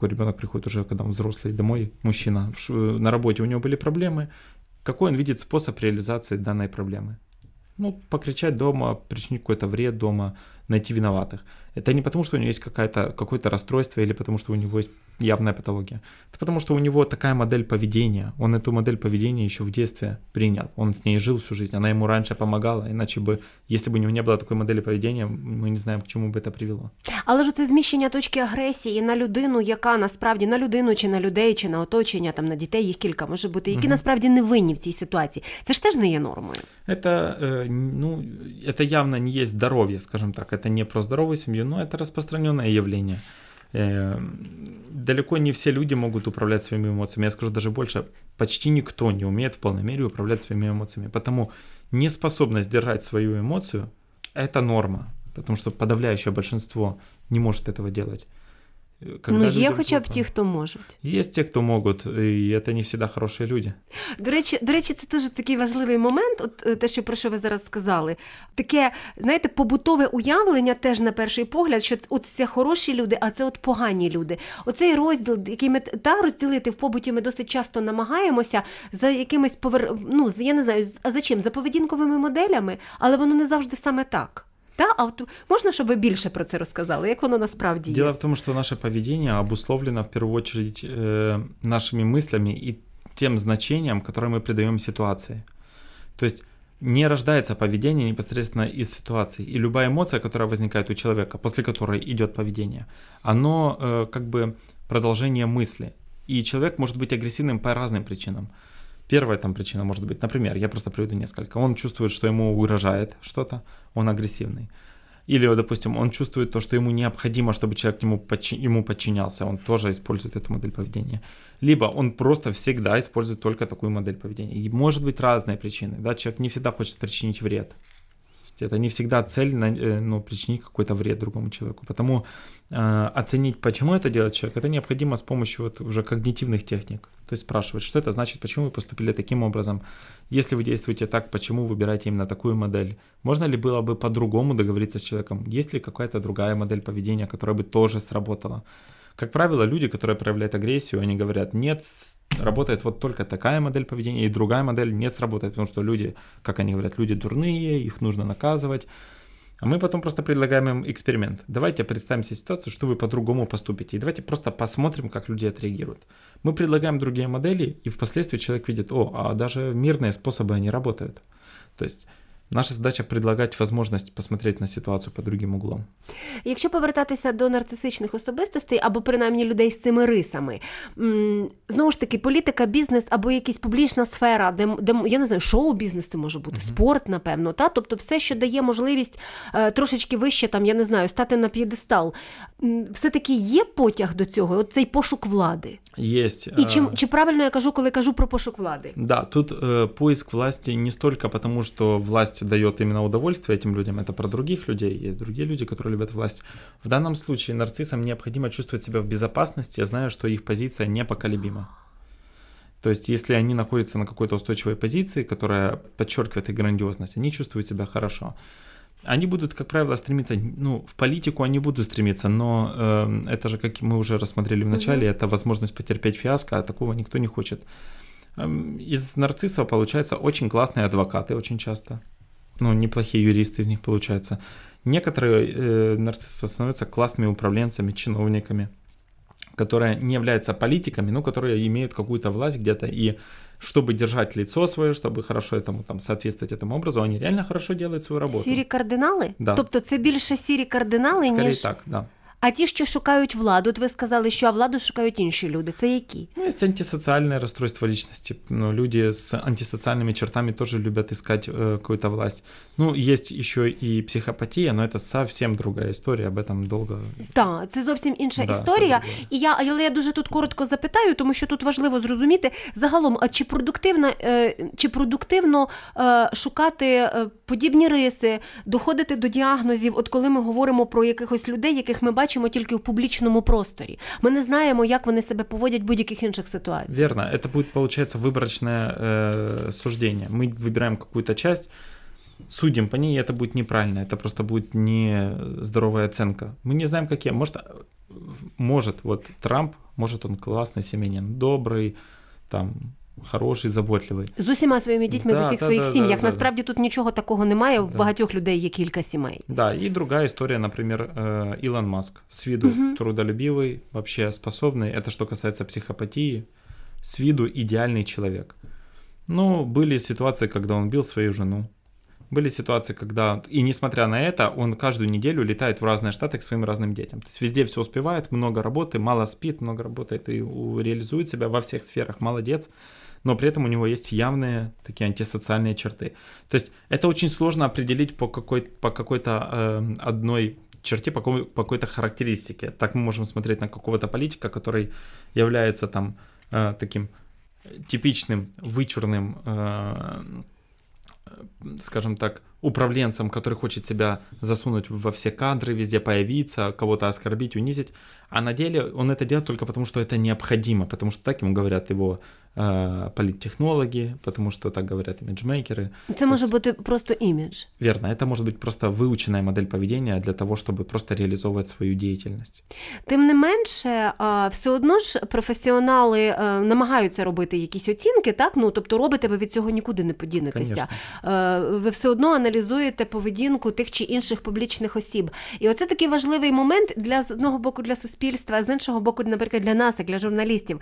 ребенок приходит уже, когда он взрослый, домой, мужчина, на работе у него были проблемы. Какой он видит способ реализации данной проблемы? Ну, покричать дома, причинить какой-то вред дома, найти виноватых. Это не потому, что у него есть какое-то расстройство или потому, что у него есть явная патология. Это потому, что у него такая модель поведения. Он эту модель поведения еще в детстве принял. Он с ней жил всю жизнь. Она ему раньше помогала. Иначе бы, если бы у него не было такой модели поведения, мы не знаем, к чему бы это привело. Але ж це зміщення точки агресії на людину, яка насправді, на людину чи на людей, чи на оточення, там, на дітей, їх кілька може бути, які насправді не винні в цій ситуації. Це ж теж не є нормою. Это явно не есть здоровье, скажем так. Это не про здоровую семью, но это распространенное явление. Далеко не все люди могут управлять своими эмоциями. Я скажу даже больше, почти никто не умеет в полной мере управлять своими эмоциями. Потому неспособность держать свою эмоцию – это норма. Потому что подавляющее большинство не может этого делать. Ну, є хоча б ті, хто можуть. Є ті, хто можуть, і це не завжди хороші люди. До речі, це дуже такий важливий момент, от те, про що ви зараз сказали. Таке, знаєте, побутове уявлення теж на перший погляд, що от це хороші люди, а це от погані люди. Оцей розділ, який ми розділити в побуті ми досить часто намагаємося за якимись, я не знаю, за чим, за поведінковими моделями, але воно не завжди саме так. Да? А вот можно, чтобы вы больше про это рассказали, как оно насправді є? Дело в том, что наше поведение обусловлено в первую очередь нашими мыслями и тем значением, которое мы придаем ситуации. То есть не рождается поведение непосредственно из ситуации. И любая эмоция, которая возникает у человека, после которой идет поведение, оно как бы продолжение мысли. И человек может быть агрессивным по разным причинам. Первая там причина может быть, например, я просто приведу несколько. Он чувствует, что ему угрожает что-то, он агрессивный. Или, допустим, он чувствует то, что ему необходимо, чтобы человек ему подчинялся, он тоже использует эту модель поведения. Либо он просто всегда использует только такую модель поведения. И может быть разные причины. Да? Человек не всегда хочет причинить вред. Это не всегда цель, ну, причинить какой-то вред другому человеку. Потому оценить, почему это делает человек, это необходимо с помощью вот уже когнитивных техник. То есть спрашивать, что это значит, почему вы поступили таким образом. Если вы действуете так, почему выбираете именно такую модель? Можно ли было бы по-другому договориться с человеком? Есть ли какая-то другая модель поведения, которая бы тоже сработала? Как правило, люди, которые проявляют агрессию, они говорят, нет, работает вот только такая модель поведения, и другая модель не сработает, потому что люди, как они говорят, люди дурные, их нужно наказывать. А мы потом просто предлагаем им эксперимент. Давайте представим себе ситуацию, что вы по-другому поступите, и давайте просто посмотрим, как люди отреагируют. Мы предлагаем другие модели, и впоследствии человек видит, о, а даже мирные способы, они работают. То есть... Наша задача – предлагати можливість посмотрети на ситуацію під другим углом. Якщо повертатися до нарцисичних особистостей, або принаймні людей з цими рисами, знову ж таки, політика, бізнес або якась публічна сфера, де я не знаю, шоу-бізнес це може бути, спорт, напевно, та? Тобто все, що дає можливість трошечки вище, там, я не знаю, стати на п'єдестал. Все-таки є потяг до цього, от цей пошук влади? Є. І чи правильно я кажу, коли кажу про пошук влади? Да, тут поиск власти не стільки тому, що власть дает именно удовольствие этим людям, это про других людей, есть другие люди, которые любят власть. В данном случае нарциссам необходимо чувствовать себя в безопасности, зная, что их позиция непоколебима. То есть, если они находятся на какой-то устойчивой позиции, которая подчеркивает их грандиозность, они чувствуют себя хорошо. Они будут, как правило, стремиться, ну, в политику они будут стремиться, но это же, как мы уже рассмотрели в начале, это возможность потерпеть фиаско, а такого никто не хочет. Из нарциссов получаются очень классные адвокаты очень часто. Ну, неплохие юристы из них получаются. Некоторые нарциссы становятся классными управленцами, чиновниками, которые не являются политиками, но которые имеют какую-то власть где-то. И чтобы держать лицо свое, чтобы хорошо этому, там, соответствовать этому образу, они реально хорошо делают свою работу. Сірі кардинали? Да. Тобто це більше сірі кардинали, ніж... Скоріше так, да. А ті, що шукають владу, от ви сказали, що владу шукають інші люди. Це які? Ну, є антисоціальне розстройство личності. Ну, люди з антисоціальними чертами теж люблять іскати якусь власть. Ну, є ще і психопатія, але це зовсім друга історія, об этом довго. Так, це зовсім інша історія. І я дуже тут коротко запитаю, тому що тут важливо зрозуміти загалом, а чи продуктивно шукати подібні риси, доходити до діагнозів, от коли ми говоримо про якихось людей, яких ми бачимо, тільки в публічному просторі. Ми не знаємо, як вони себе поводять в будь-яких інших ситуаціях. Вірно. Це буде, виходить, виборочне суждення. Ми вибираємо якусь частину, судим по ней, і це буде неправильно. Це просто буде нездорова оцінка. Ми не знаємо, які. Може, от Трамп, може, він класний сім'янин, добрий, там... хороший, заботливий. З усіма своїми дітьми, да, в усіх своїх сім'ях. Насправді тут нічого такого немає, в багатьох людей є кілька сімей. Да, і друга історія, наприклад, Ілон Маск. З виду трудолюбивий, вообще способний. Это что касается психопатии. С виду идеальный человек. Ну, были ситуации, когда он бил свою жену. Были ситуации, когда... И несмотря на это, он каждую неделю летает в разные штаты к своим разным детям. То есть везде все успевает, много работы, мало спит, много работает и реализует себя во всех сферах. Молодец. Но при этом у него есть явные такие антисоциальные черты. То есть это очень сложно определить по какой-то одной черте, по какой-то характеристике. Так мы можем смотреть на какого-то политика, который является там таким типичным, вычурным, скажем так, управленцем, который хочет себя засунуть во все кадры, везде появиться, кого-то оскорбить, унизить, а на деле он это делает только потому, что это необходимо, потому что так ему говорят его политтехнологи, потому что так говорят имиджмейкеры. Это может быть просто имидж. Верно, это может быть просто выученная модель поведения для того, чтобы просто реализовывать свою деятельность. Тим не менше, все одно ж професіонали намагаються робити якісь оцінки, так? Ну, тобто робите ви від цього нікуди не подінетеся. Ви все одно аналізуєте поведінку тих чи інших публічних осіб. І оце такий важливий момент для, з одного боку, для суспільства, а з іншого боку, наприклад, для нас, як для журналістів.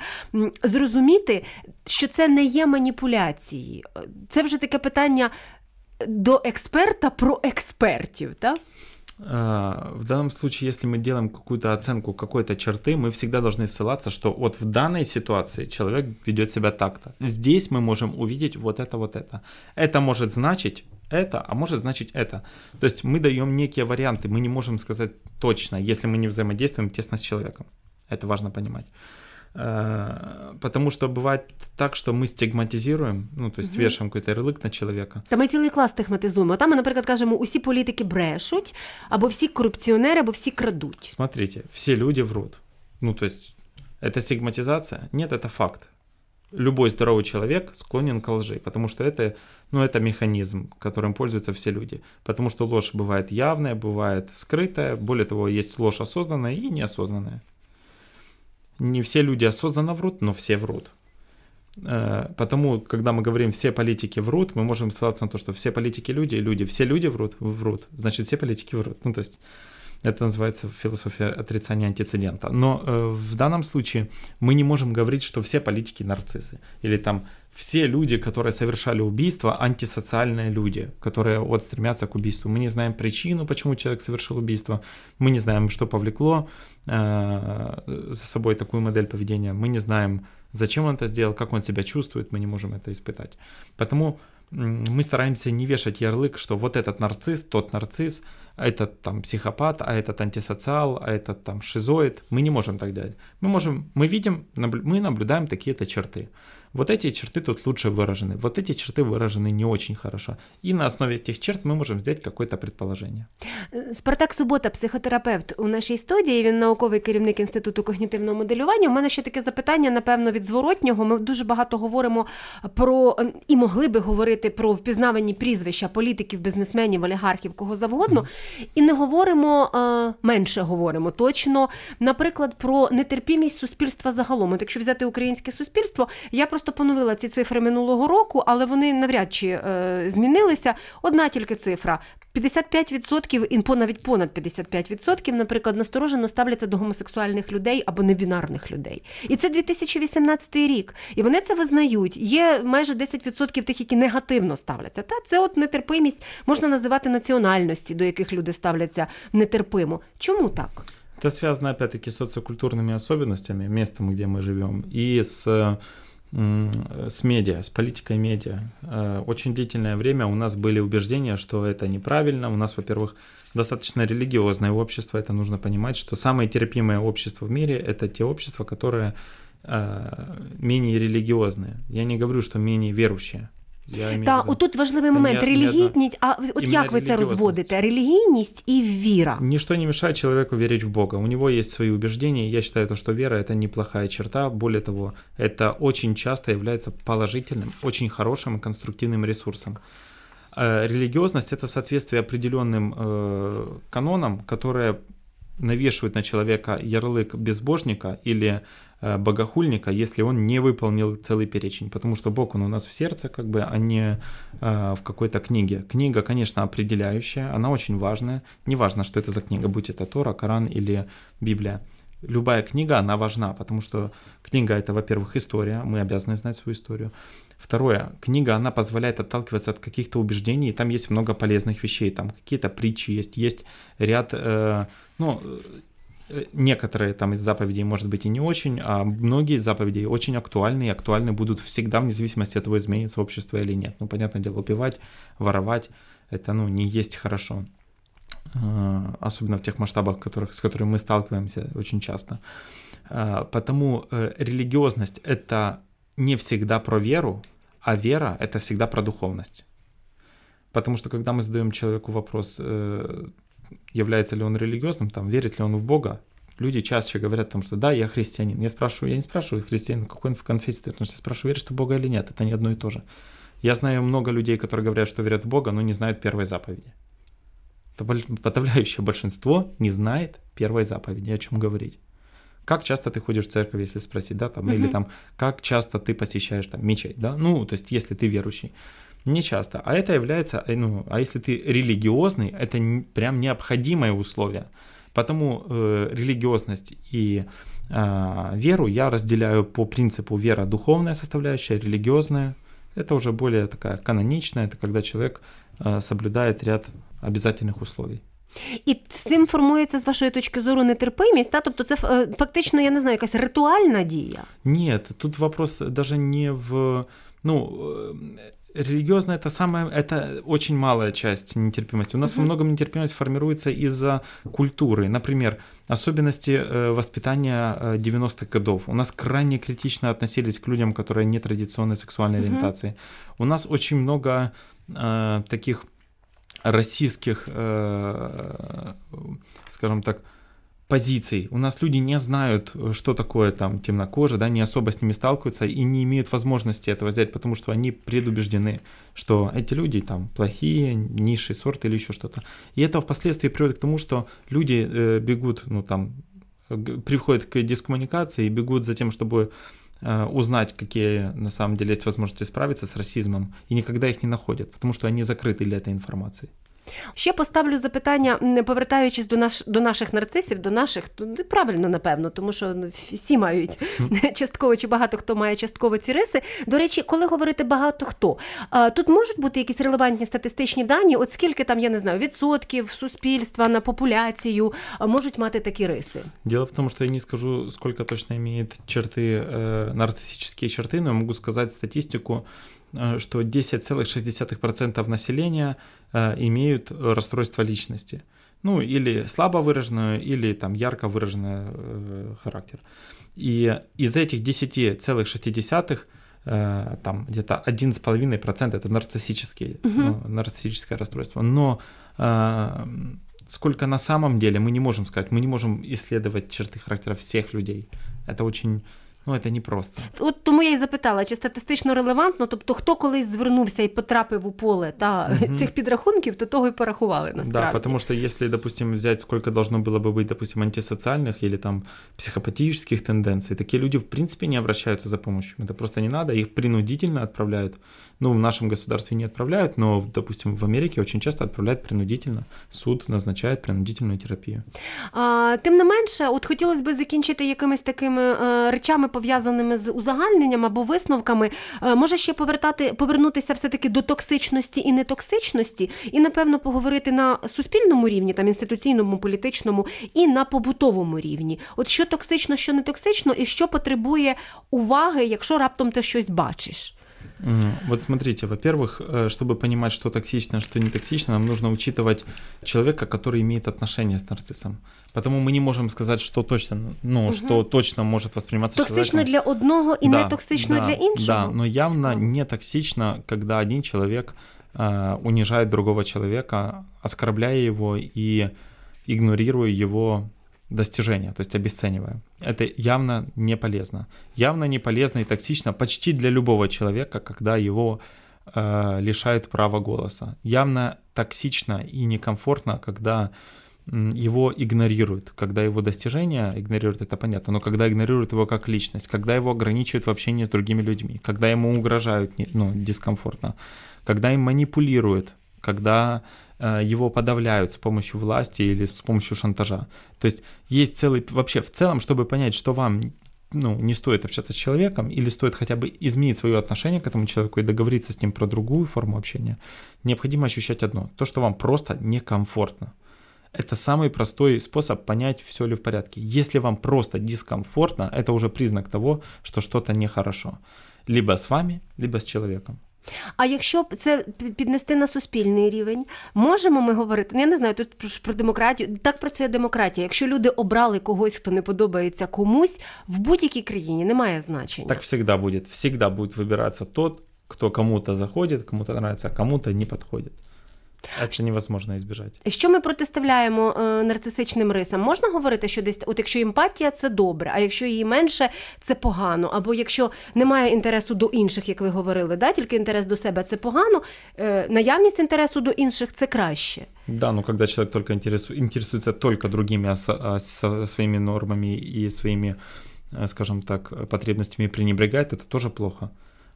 Зрозуміти, що це не є маніпуляції. Це вже таке питання до експерта про експертів, так? В данном случае, если мы делаем какую-то оценку какой-то черты, мы всегда должны ссылаться, что вот в данной ситуации человек ведет себя так-то. Здесь мы можем увидеть вот это, вот это. Это может значить, это, а может значить это. То есть мы даем некие варианты, мы не можем сказать точно, если мы не взаимодействуем тесно с человеком. Это важно понимать. Потому что бывает так, что мы стигматизируем, ну, то есть вешаем какой-то ярлик на человека. Та ми цілий клас стигматизуємо. Там ми, наприклад, кажемо, усі політики брешуть, або всі корупціонери, або всі крадуть. Смотрите, все люди врут. Ну, то есть это стигматизация? Нет, это факт. Любой здоровый человек склонен к лжи, потому что это, ну, это механизм, которым пользуются все люди. Потому что ложь бывает явная, бывает скрытая, более того, есть ложь осознанная и неосознанная. Не все люди осознанно врут, но все врут. Потому, когда мы говорим «все политики врут», мы можем ссылаться на то, что все политики люди, все люди врут, значит, все политики врут. Ну, то есть это называется философия отрицания антецедента. Но в данном случае мы не можем говорить, что все политики нарциссы. Или там все люди, которые совершали убийство, антисоциальные люди, которые вот стремятся к убийству. Мы не знаем причину, почему человек совершил убийство. Мы не знаем, что повлекло за собой такую модель поведения. Мы не знаем, зачем он это сделал, как он себя чувствует. Мы не можем это испытать. Поэтому мы стараемся не вешать ярлык, что вот этот нарцисс, тот нарцисс, а этот там психопат, а этот антисоциал, а этот там шизоид. Мы не можем так делать. Мы можем, мы видим, мы наблюдаем такие-то черты. Вот эти черты тут лучше выражены, вот эти черты выражены не очень хорошо. И на основе этих черт мы можем взять какое-то предположение. Спартак Субота, психотерапевт у нашій студії, він науковий керівник Інституту когнітивного моделювання. У мене ще таке запитання, напевно, від зворотнього. Ми дуже багато говоримо про, і могли би говорити про впізнавані прізвища політиків, бізнесменів, олігархів, кого завгодно. І не говоримо, менше говоримо точно, наприклад, про нетерпімість суспільства загалом. От якщо взяти українське суспільство, я просто поновила ці цифри минулого року, але вони навряд чи змінилися. Одна тільки цифра. 55%, навіть понад 55%, наприклад, насторожено ставляться до гомосексуальних людей або небінарних людей. І це 2018 рік. І вони це визнають. Є майже 10% тих, які негативно ставляться. Та це от нетерпимість, можна називати національності, до яких люди ставляться нетерпимо. Чому так? Це зв'язано, опять-таки, з соціокультурними особливостями, містом, де ми живемо, і с медиа, с политикой медиа. Очень длительное время у нас были убеждения, что это неправильно. У нас, во-первых, достаточно религиозное общество, это нужно понимать, что самые терпимые общества в мире — это те общества, которые менее религиозные. Я не говорю, что менее верующие. Та, отут важливий момент. Релігійність, а от як ви це розводите? Релігійність і віра. Ничто не мешает человеку верить в Бога. У него есть свои убеждения. Я считаю, что вера – это неплохая черта. Более того, это очень часто является положительным, очень хорошим и конструктивным ресурсом. Религиозность – это соответствие определенным канонам, которые навешивают на человека ярлык безбожника или богохульника, если он не выполнил целый перечень, потому что Бог, он у нас в сердце, как бы, а не в какой-то книге. Книга, конечно, определяющая, она очень важная, не важно, что это за книга, будь это Тора, Коран или Библия. Любая книга, она важна, потому что книга — это, во-первых, история, мы обязаны знать свою историю. Второе, книга, она позволяет отталкиваться от каких-то убеждений, и там есть много полезных вещей, там какие-то притчи есть, есть ряд, некоторые там из заповедей, может быть, и не очень, а многие заповеди очень актуальны, и актуальны будут всегда, вне зависимости от того, изменится общество или нет. Ну, понятное дело, убивать, воровать, это, не есть хорошо, особенно в тех масштабах, с которыми мы сталкиваемся очень часто. Потому религиозность — это не всегда про веру, а вера — это всегда про духовность. Потому что, когда мы задаем человеку вопрос, является ли он религиозным, там, верит ли он в Бога, люди чаще говорят о том, что да, я христианин. Я не спрашиваю христианин, какой он в конфессии, потому что я спрашиваю, веришь ты в Бога или нет, это не одно и то же. Я знаю много людей, которые говорят, что верят в Бога, но не знают первой заповеди. Подавляющее большинство не знает первой заповеди, о чем говорить. Как часто ты ходишь в церковь, если спросить, да, там, или там, как часто ты посещаешь там мечеть, да, то есть, если ты верующий. Не часто. А это является, а если ты религиозный, это прям необходимое условие. Потому религиозность и веру я разделяю по принципу: вера — духовная составляющая, религиозная — это уже более такая каноничная, это когда человек соблюдает ряд обязательных условий. І цим формується, з вашої точки зору, нетерпимість, та? Тобто це фактично, я не знаю, якась ритуальна дія? Ні, тут вопрос даже не в... религиозно это очень малая часть нетерпимости. У нас во многом нетерпимость формируется из-за культуры. Например, особенности воспитания 90-х годов. У нас крайне критично относились к людям, которые нетрадиционной сексуальной ориентации. У нас очень много таких российских, скажем так, позиций. У нас люди не знают, что такое там темнокожие, да, не особо с ними сталкиваются и не имеют возможности этого взять, потому что они предубеждены, что эти люди там плохие, низший сорт или еще что-то. И это впоследствии приводит к тому, что люди бегут, ну там, приходят к дискоммуникации и бегут за тем, чтобы узнать, какие на самом деле есть возможности справиться с расизмом, и никогда их не находят, потому что они закрыты для этой информации. Ще поставлю запитання, повертаючись до наших нарцисів, до наших, правильно, напевно, тому що всі мають частково, чи багато хто має частково ці риси. До речі, коли говорити багато хто, тут можуть бути якісь релевантні статистичні дані, от скільки там, я не знаю, відсотків суспільства на популяцію можуть мати такі риси? Діло в тому, що я не скажу, скільки точно мають черти, нарцисичні черти, але я можу сказати статистику, что 10,6% населения имеют расстройство личности. Ну, или слабо выраженную, или там ярко выраженный характер. И из этих 10,6%, там где-то 1,5% это нарциссические, нарциссическое расстройство. Но сколько на самом деле, мы не можем сказать, мы не можем исследовать черты характера всех людей. Это очень... Ну, це не просто. От тому я й запитала, чи статистично релевантно, тобто хто колись звернувся і потрапив у поле та цих підрахунків, то того й порахували насправді. Да, тому що якщо, допустим, взяти, скільки должно було би бути, допустим, антисоціальних или там психопатичних тенденцій, такі люди, в принципі, не обращаються за допомогою. Це просто не треба, їх принудительно відправляють. Ну, в нашому государстві не відправляють, но, допустим, в Америці дуже часто відправляють принудительно. Суд назначає принудительну терапію. Тим не менше, от хотілося б закінчити якимись такими речами, пов'язаними з узагальненням або висновками, може ще повернутися все-таки до токсичності і нетоксичності, і, напевно, поговорити на суспільному рівні, там, інституційному, політичному, і на побутовому рівні. От що токсично, що нетоксично, і що потребує уваги, якщо раптом ти щось бачиш? Вот смотрите, во-первых, чтобы понимать, что токсично, что не токсично, нам нужно учитывать человека, который имеет отношение с нарциссом. Потому мы не можем сказать, что точно, ну, что точно может восприниматься токсично человеком. Токсично для одного и да, не токсично да, для иншего. Да, но явно не токсично, когда один человек унижает другого человека, оскорбляя его и игнорируя его достижения, то есть обесценивая. Это явно не полезно. Явно не полезно и токсично почти для любого человека, когда его лишают права голоса. Явно токсично и некомфортно, когда его игнорируют, когда его достижения игнорируют, это понятно, но когда игнорируют его как личность, когда его ограничивают в общении с другими людьми, когда ему угрожают, ну, дискомфортно, когда им манипулируют, когда его подавляют с помощью власти или с помощью шантажа. То есть есть целый... Вообще, в целом, чтобы понять, что вам, ну, не стоит общаться с человеком или стоит хотя бы изменить свое отношение к этому человеку и договориться с ним про другую форму общения, необходимо ощущать одно – то, что вам просто некомфортно. Это самый простой способ понять, все ли в порядке. Если вам просто дискомфортно, это уже признак того, что что-то нехорошо. Либо с вами, либо с человеком. А якщо це піднести на суспільний рівень, можемо ми говорити, я не знаю, тут про демократію, так працює демократія, якщо люди обрали когось, хто не подобається комусь, в будь-якій країні немає значення. Так всегда буде вибиратися тот, хто кому-то заходить, кому-то подобається, а кому-то не підходить. Це невозможно ізбіжати. Що ми протиставляємо нарцисичним рисам? Можна говорити, що десь, от якщо емпатія – це добре, а якщо її менше – це погано, або якщо немає інтересу до інших, як ви говорили, да? Тільки інтерес до себе – це погано, наявність інтересу до інших – це краще. Да, но когда человек только интересуется только другими, своими нормами и своими, скажем так, потребностями пренебрегает, это тоже плохо.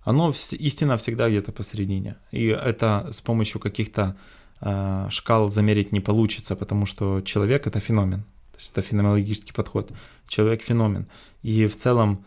Оно, истина всегда где-то посередине. И это с помощью каких-то шкал замерить не получится, потому что человек — это феномен. То есть это феноменологический подход. Человек — феномен. И в целом,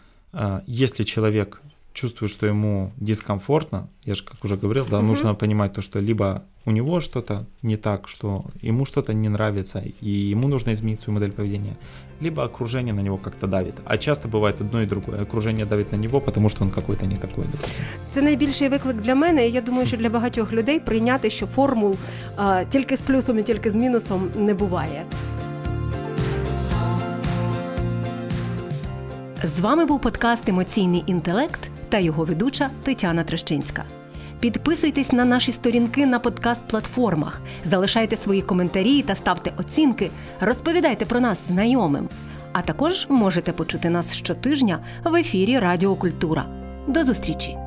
если человек чувствует, что ему дискомфортно, я же, как уже говорил, да, нужно понимать то, что либо у него что-то не так, что ему что-то не нравится, и ему нужно изменить свою модель поведения, либо окружение на него как-то давит. А часто бывает одно и другое. Окружение давит на него, потому что он какой-то не такой, допустим. Це найбільший виклик для мене, і я думаю, що для багатьох людей прийняти, що формул тільки з плюсом і тільки з мінусом не буває. З вами був подкаст «Емоційний інтелект» та його ведуча Тетяна Трищинська. Підписуйтесь на наші сторінки на подкаст-платформах, залишайте свої коментарі та ставте оцінки, розповідайте про нас знайомим. А також можете почути нас щотижня в ефірі «Радіокультура». До зустрічі!